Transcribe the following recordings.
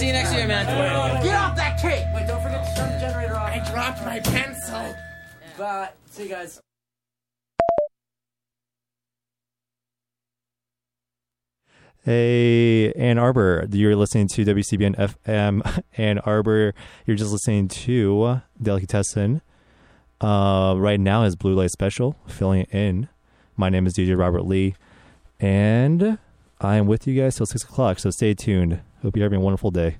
See you next year, man. Get off that cake! Wait, don't forget to turn the generator off. I dropped my pencil. Yeah. But, see you guys. Hey, Ann Arbor, you're listening to WCBN FM Ann Arbor. You're just listening to Delicatessen. Right now is Blue Light Special, filling it in. My name is DJ Robert Lee, and I am with you guys till 6 o'clock, so stay tuned. Hope you're having a wonderful day.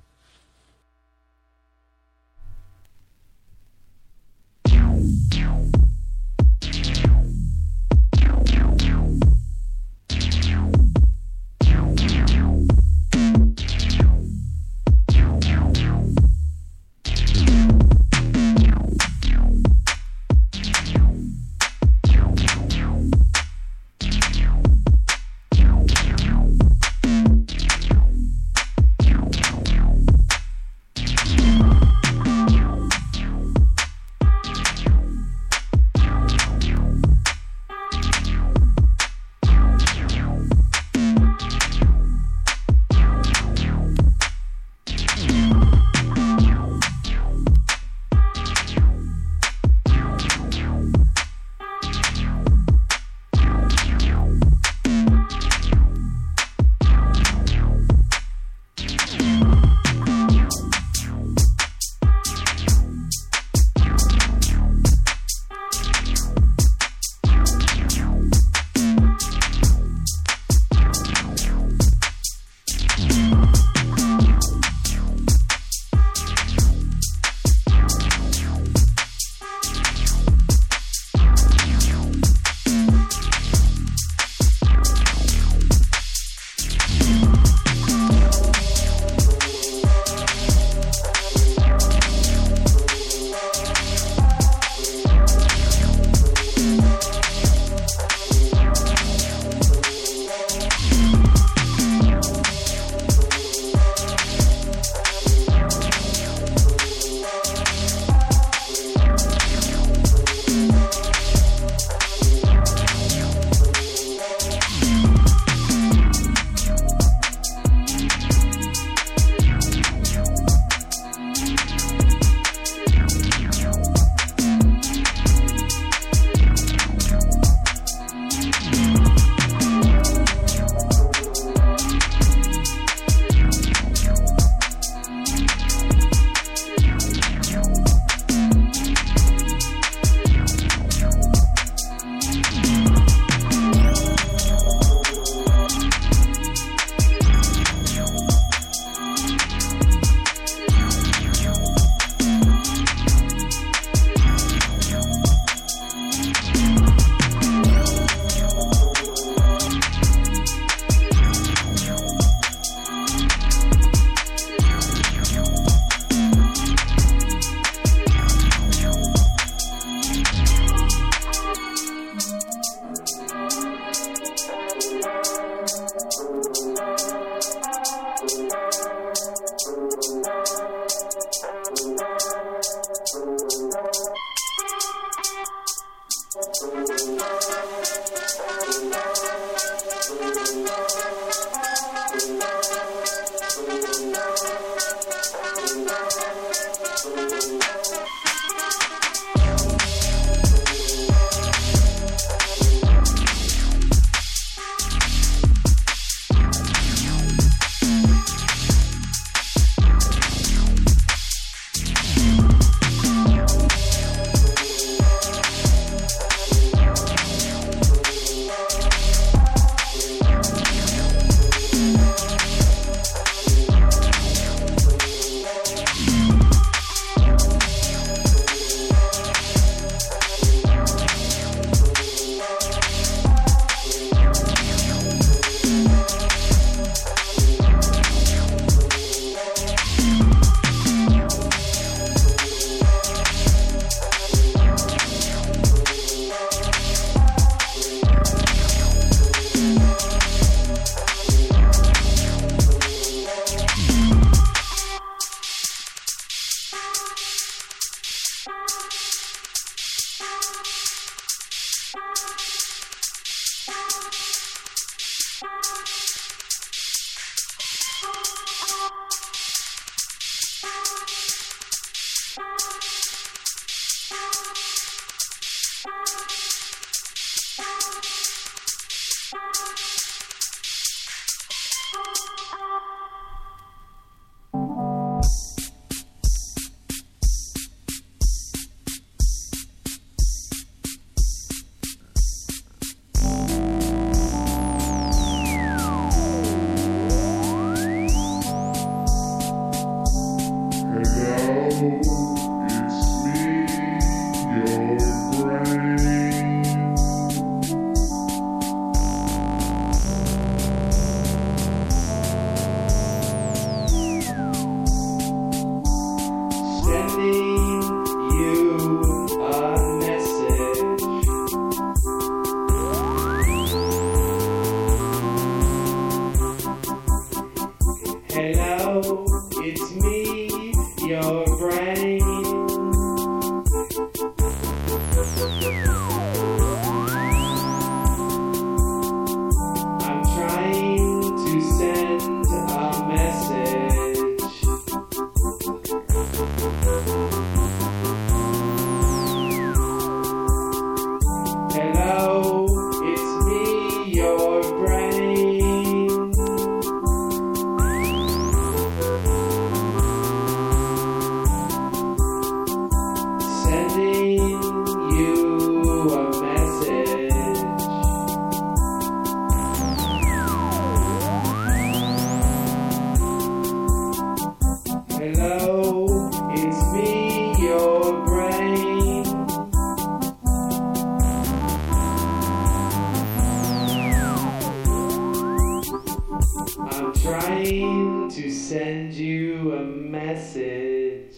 Trying to send you a message.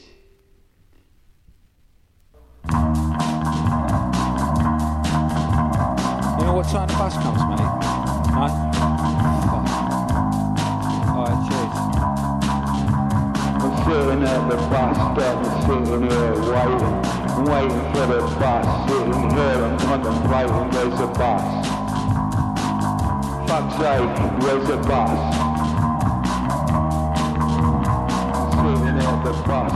You know what time the bus comes, mate? Huh? Alright, cheers. We're sitting at the bus stop, sitting here waiting for the bus, sitting here and contemplating there's a bus. Fuck's sake, there's a bus. The bus stop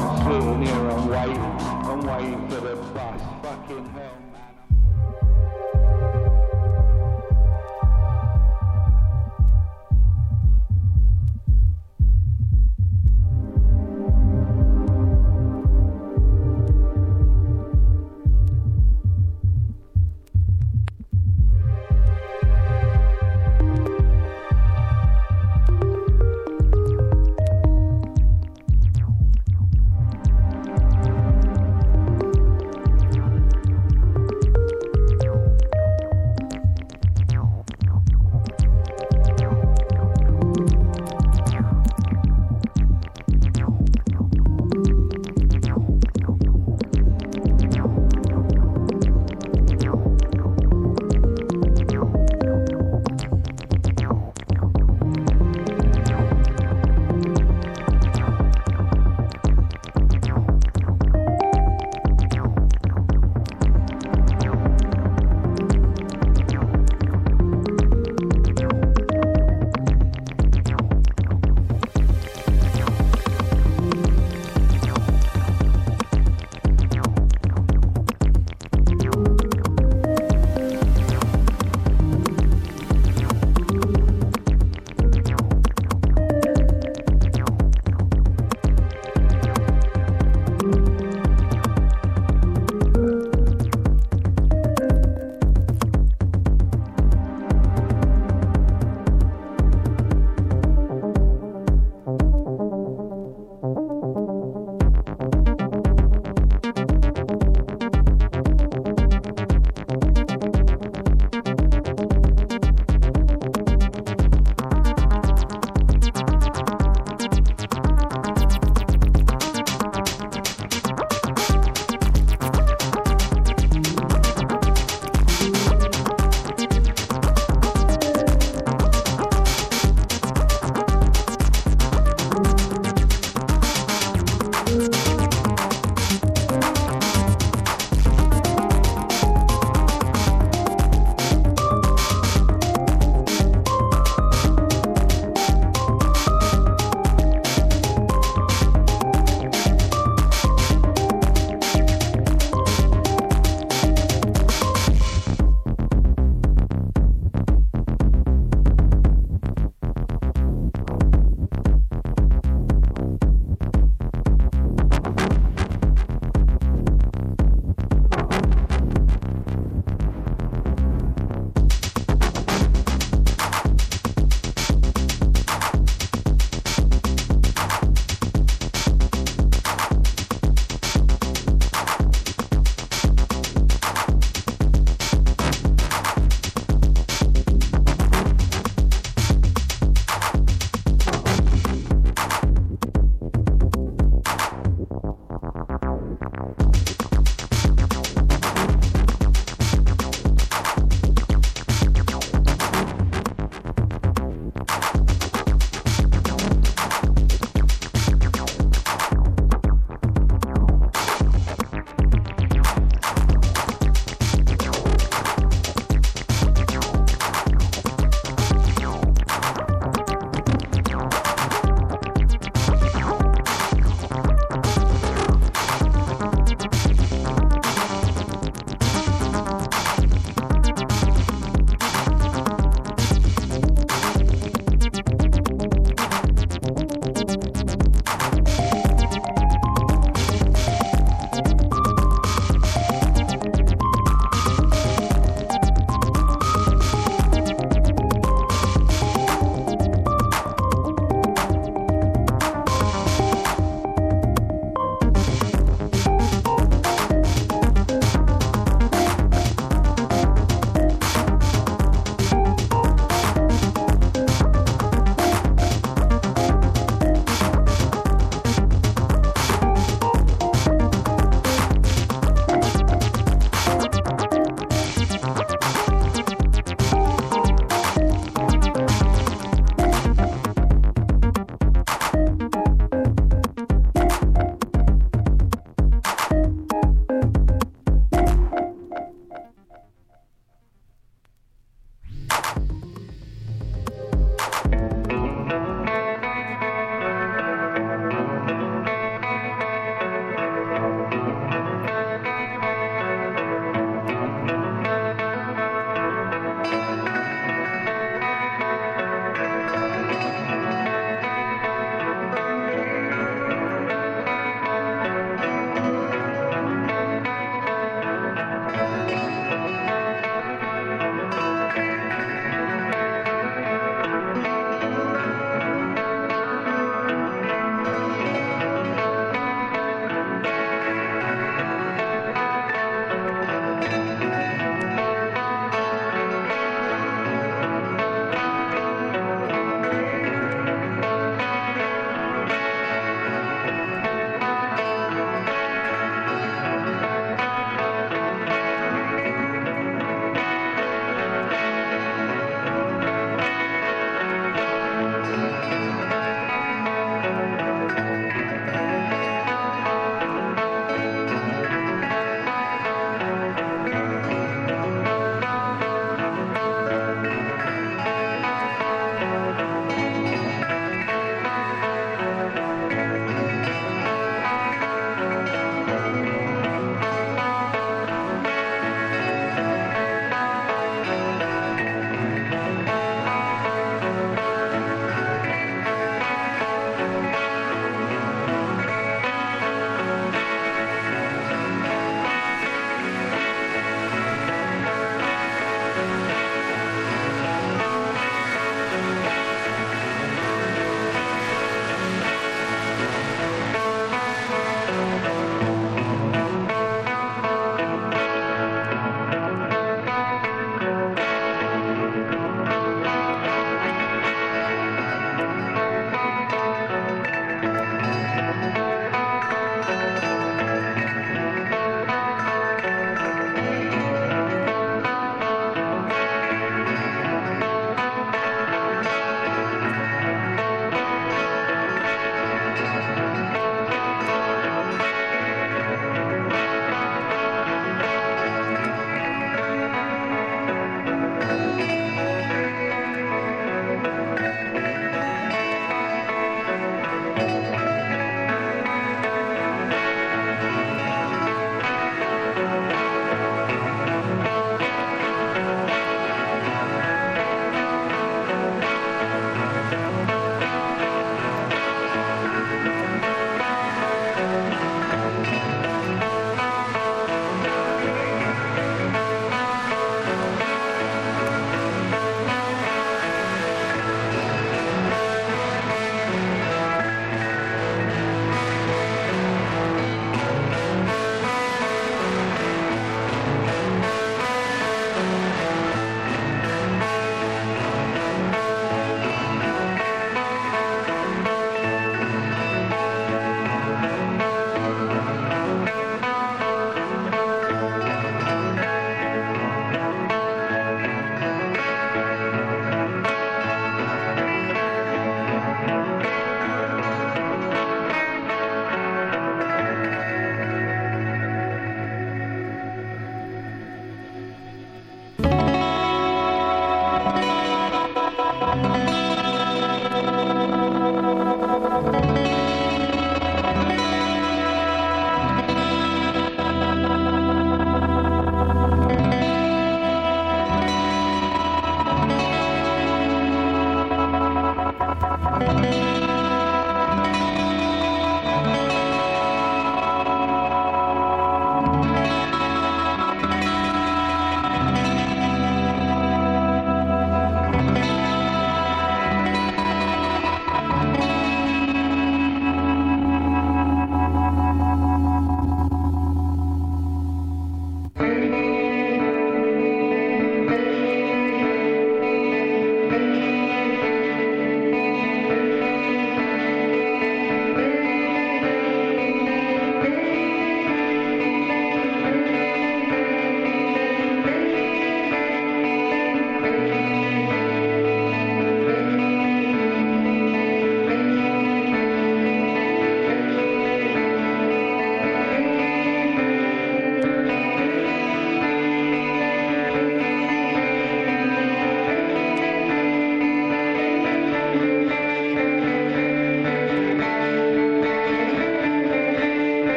and sitting here and I'm waiting for the bus. Fucking hell,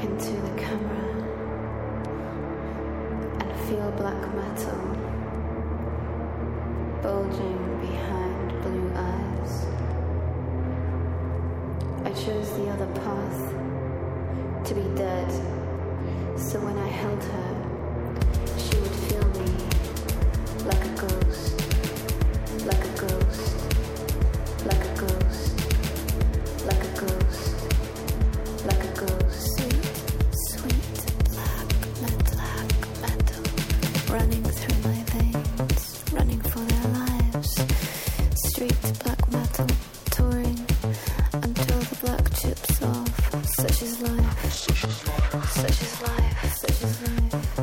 into the camera and feel black metal bulging behind blue eyes. I chose the other path, to be dead, so when I held her, she would feel me like a ghost, like a ghost, like a ghost, like a ghost, like a ghost. Sweet, sweet black metal running through my veins, running for their lives. Street black metal touring until the black chips off. Such is life, such is life, such is life, such is life.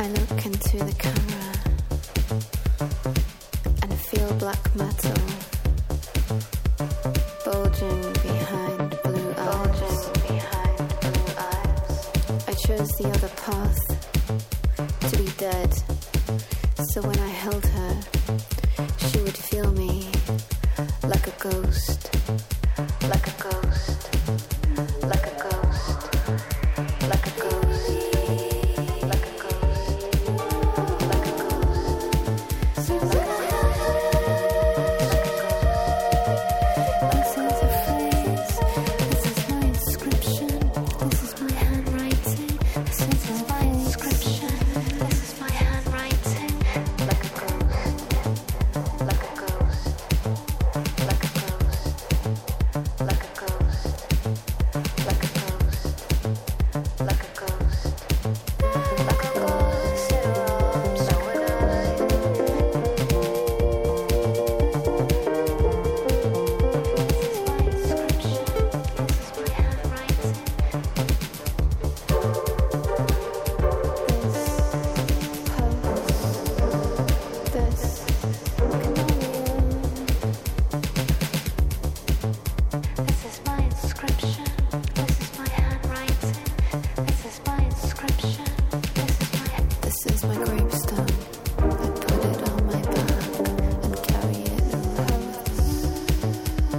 I look into the camera and feel black metal bulging behind blue eyes. I chose the other path, to be dead, so when I held her, she would feel me like a ghost, like a ghost, like a ghost, like a ghost, like a ghost, like a ghost, like a ghost. This is a phrase, this is my inscription, this is my handwriting, this is my inscription, this is my handwriting, like a ghost, like a ghost, like a ghost, like a ghost, like a ghost, like a ghost, like a ghost. So this is my inscription, this is my handwriting. This is my inscription, this is my handwriting, this is my inscription, this is my gravestone. I put it on my back and carry it around. This is my inscription, this is my handwriting, this is my inscription, this is my handwriting.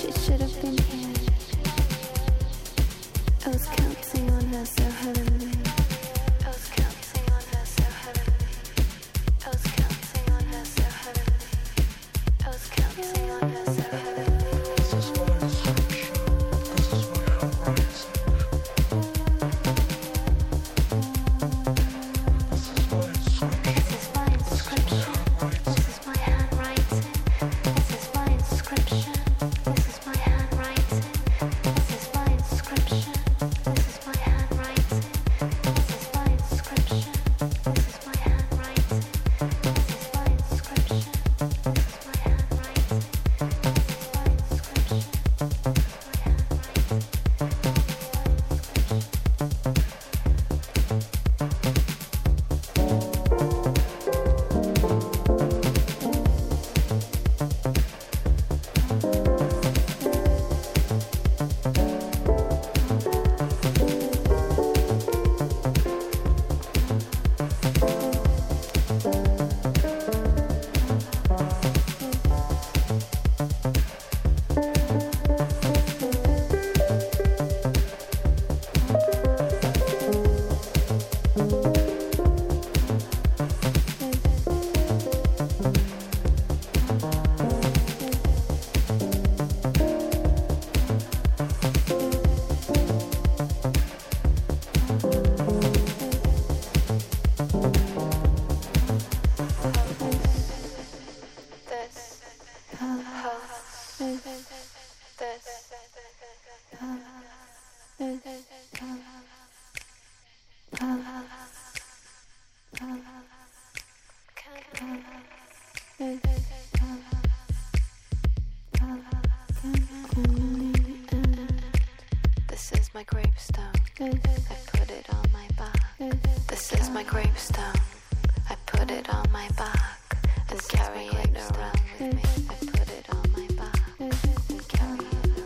She should have been here. I was counting on her so heavily. I was counting on her so heavily. I was counting on her so heavily. I was counting on her so heavily. This is my inscription, this is my handwriting, this is my inscription, this is my handwriting, this is my inscription, this is my handwriting, this is my inscription, this is my handwriting, this is my inscription, this is my handwriting, this is my inscription, this is my handwriting, this is my inscription. This pulse, this pulse, this pulse, pulse, pulse, pulse, this pulse, pulse, only end. This is my gravestone, I put it on my back. This is my gravestone, I put it on my back and carry it around with me. I put it on my back and carry it around.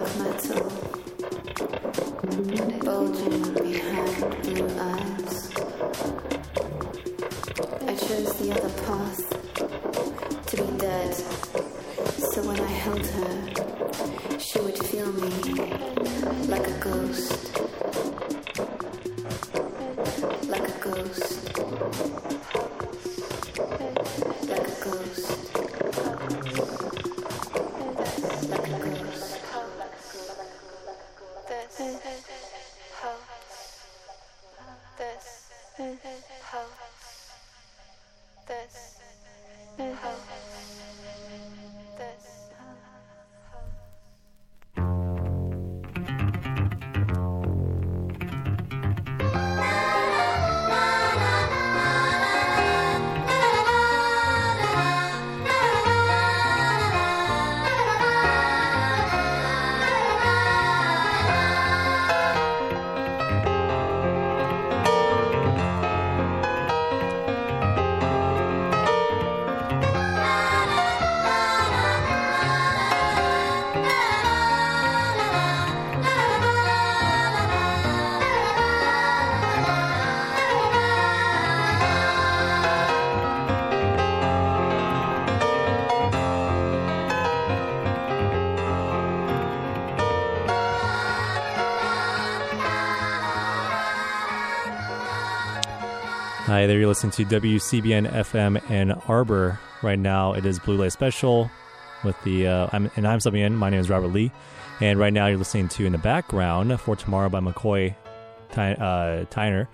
of my soul, bulging behind blue eyes. I chose the other path, to be dead, so when I held her, she would feel me like a ghost. Hi there, you're listening to WCBN FM Ann Arbor. Right now it is Blue Light Special with the I'm subbing in. My name is Robert Lee, and right now you're listening to in the background For Tomorrow by McCoy Tyner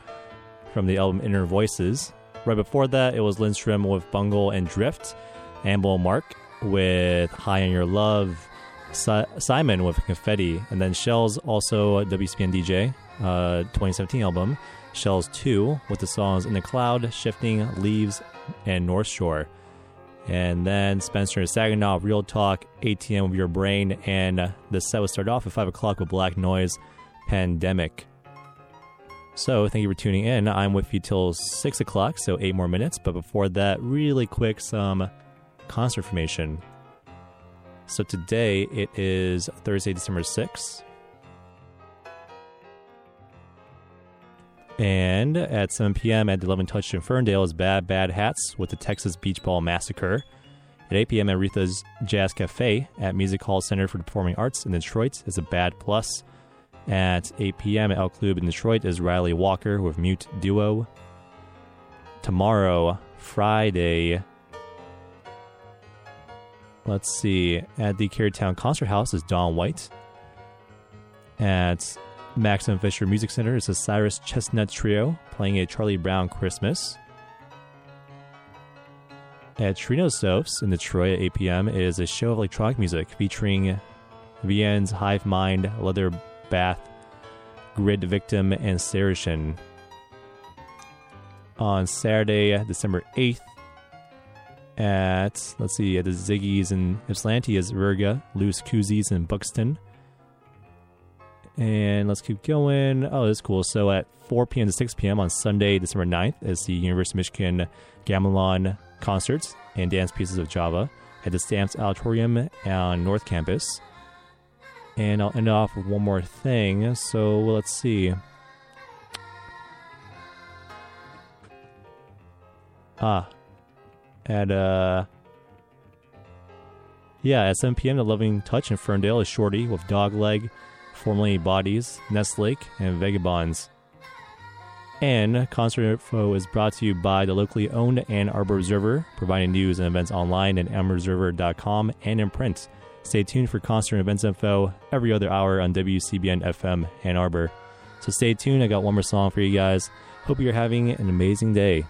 from the album Inner Voices. Right before that it was Lindstrom with Bungle and Drift, Amble Mark with High on Your Love, Simon with Confetti, and then Shells, also WCBN DJ, 2017 album Shells 2 with the songs In the Cloud, Shifting, Leaves, and North Shore. And then Spencer and Saginaw, Real Talk, ATM of Your Brain, and the set was started off at 5 o'clock with Black Noise, Pandemic. So thank you for tuning in. I'm with you till 6 o'clock, so 8 more minutes. But before that, really quick, some concert information. So today, it is Thursday, December 6th. And at 7 p.m. at the 11 Touch in Ferndale is Bad Bad Hats with the Texas Beach Ball Massacre. At 8 p.m. at Aretha's Jazz Cafe at Music Hall Center for the Performing Arts in Detroit is a Bad Plus. At 8 p.m. at El Club in Detroit is Riley Walker with Mute Duo. Tomorrow, Friday, let's see, at the Carytown Concert House is Don White. At Maxim Fisher Music Center is a Cyrus Chestnut Trio playing a Charlie Brown Christmas. At Trino Soaps in Detroit at 8 p.m. is a show of electronic music featuring VN's, Hive Mind, Leather Bath, Grid Victim, and Sarishin. On Saturday, December 8th, at the Ziggy's in Ypsilanti is Virga, Loose Coozies, and Buxton. And let's keep going. Oh, that's cool. So at 4 p.m. to 6 p.m. on Sunday, December 9th, is the University of Michigan Gamelan Concerts and Dance Pieces of Java at the Stamps Auditorium on North Campus. And I'll end off with one more thing. So let's see. At 7 p.m. the Loving Touch in Ferndale is Shorty with Dogleg, formerly Bodies, Nest Lake, and Vagabonds. And Concert Info is brought to you by the locally owned Ann Arbor Observer, providing news and events online at annarborobserver.com and in print. Stay tuned for concert and events info every other hour on WCBN FM Ann Arbor. So stay tuned, I got one more song for you guys. Hope you're having an amazing day.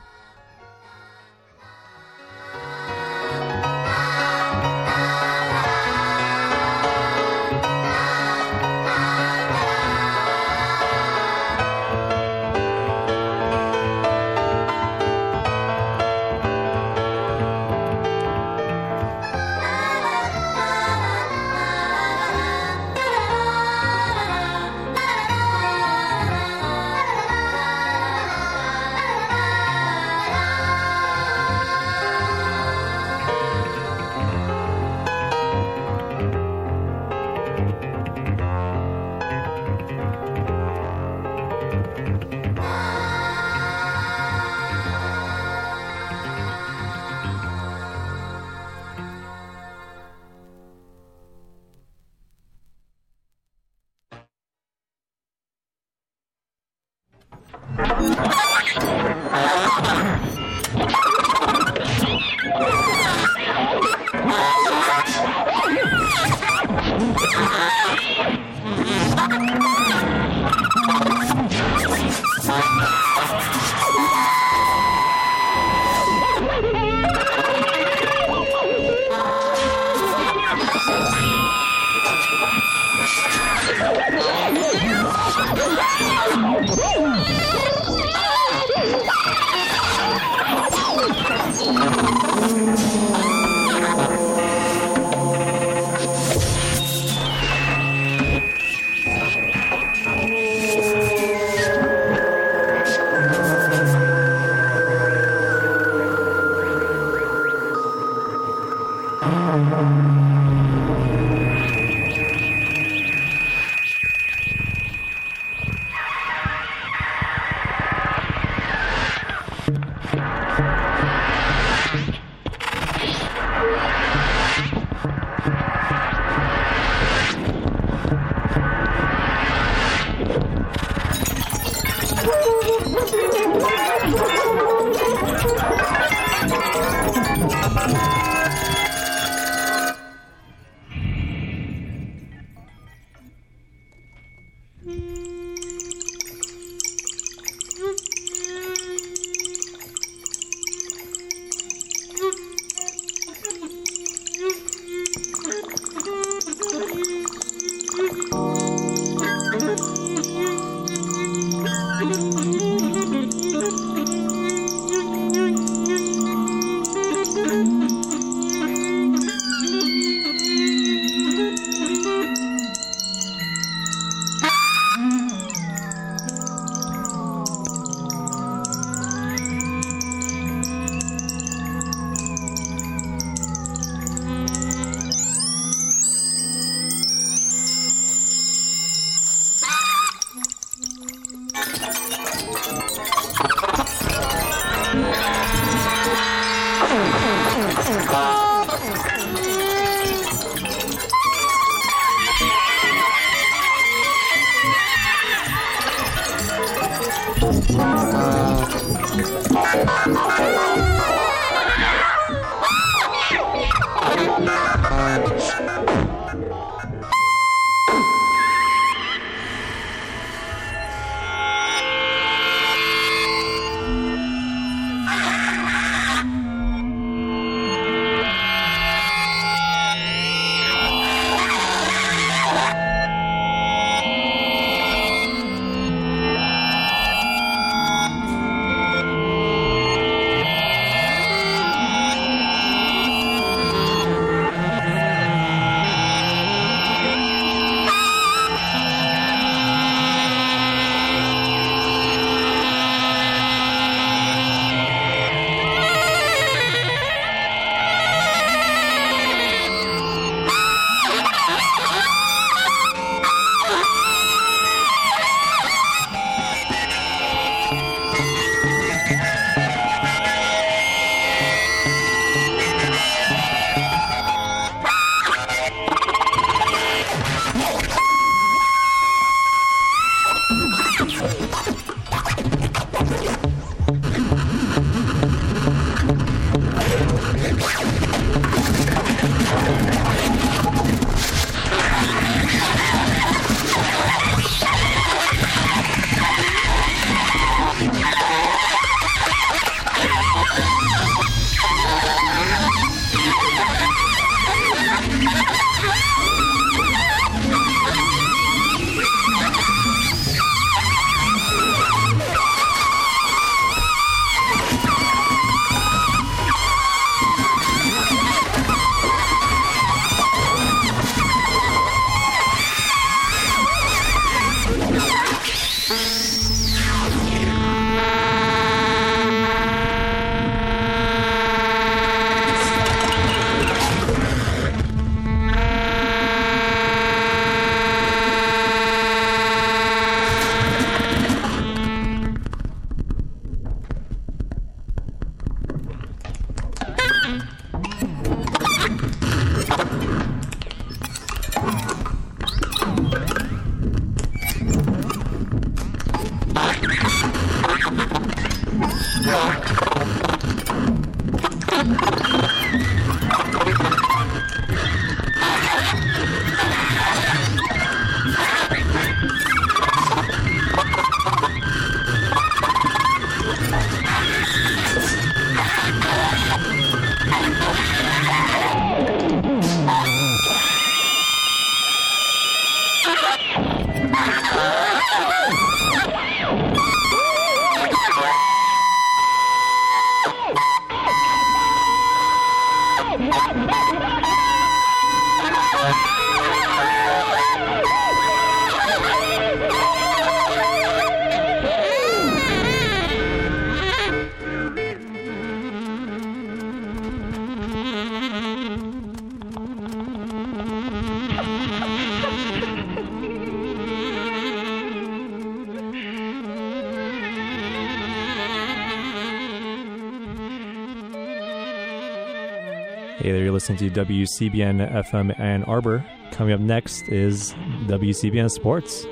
Hey there, you're listening to WCBN FM Ann Arbor. Coming up next is WCBN Sports.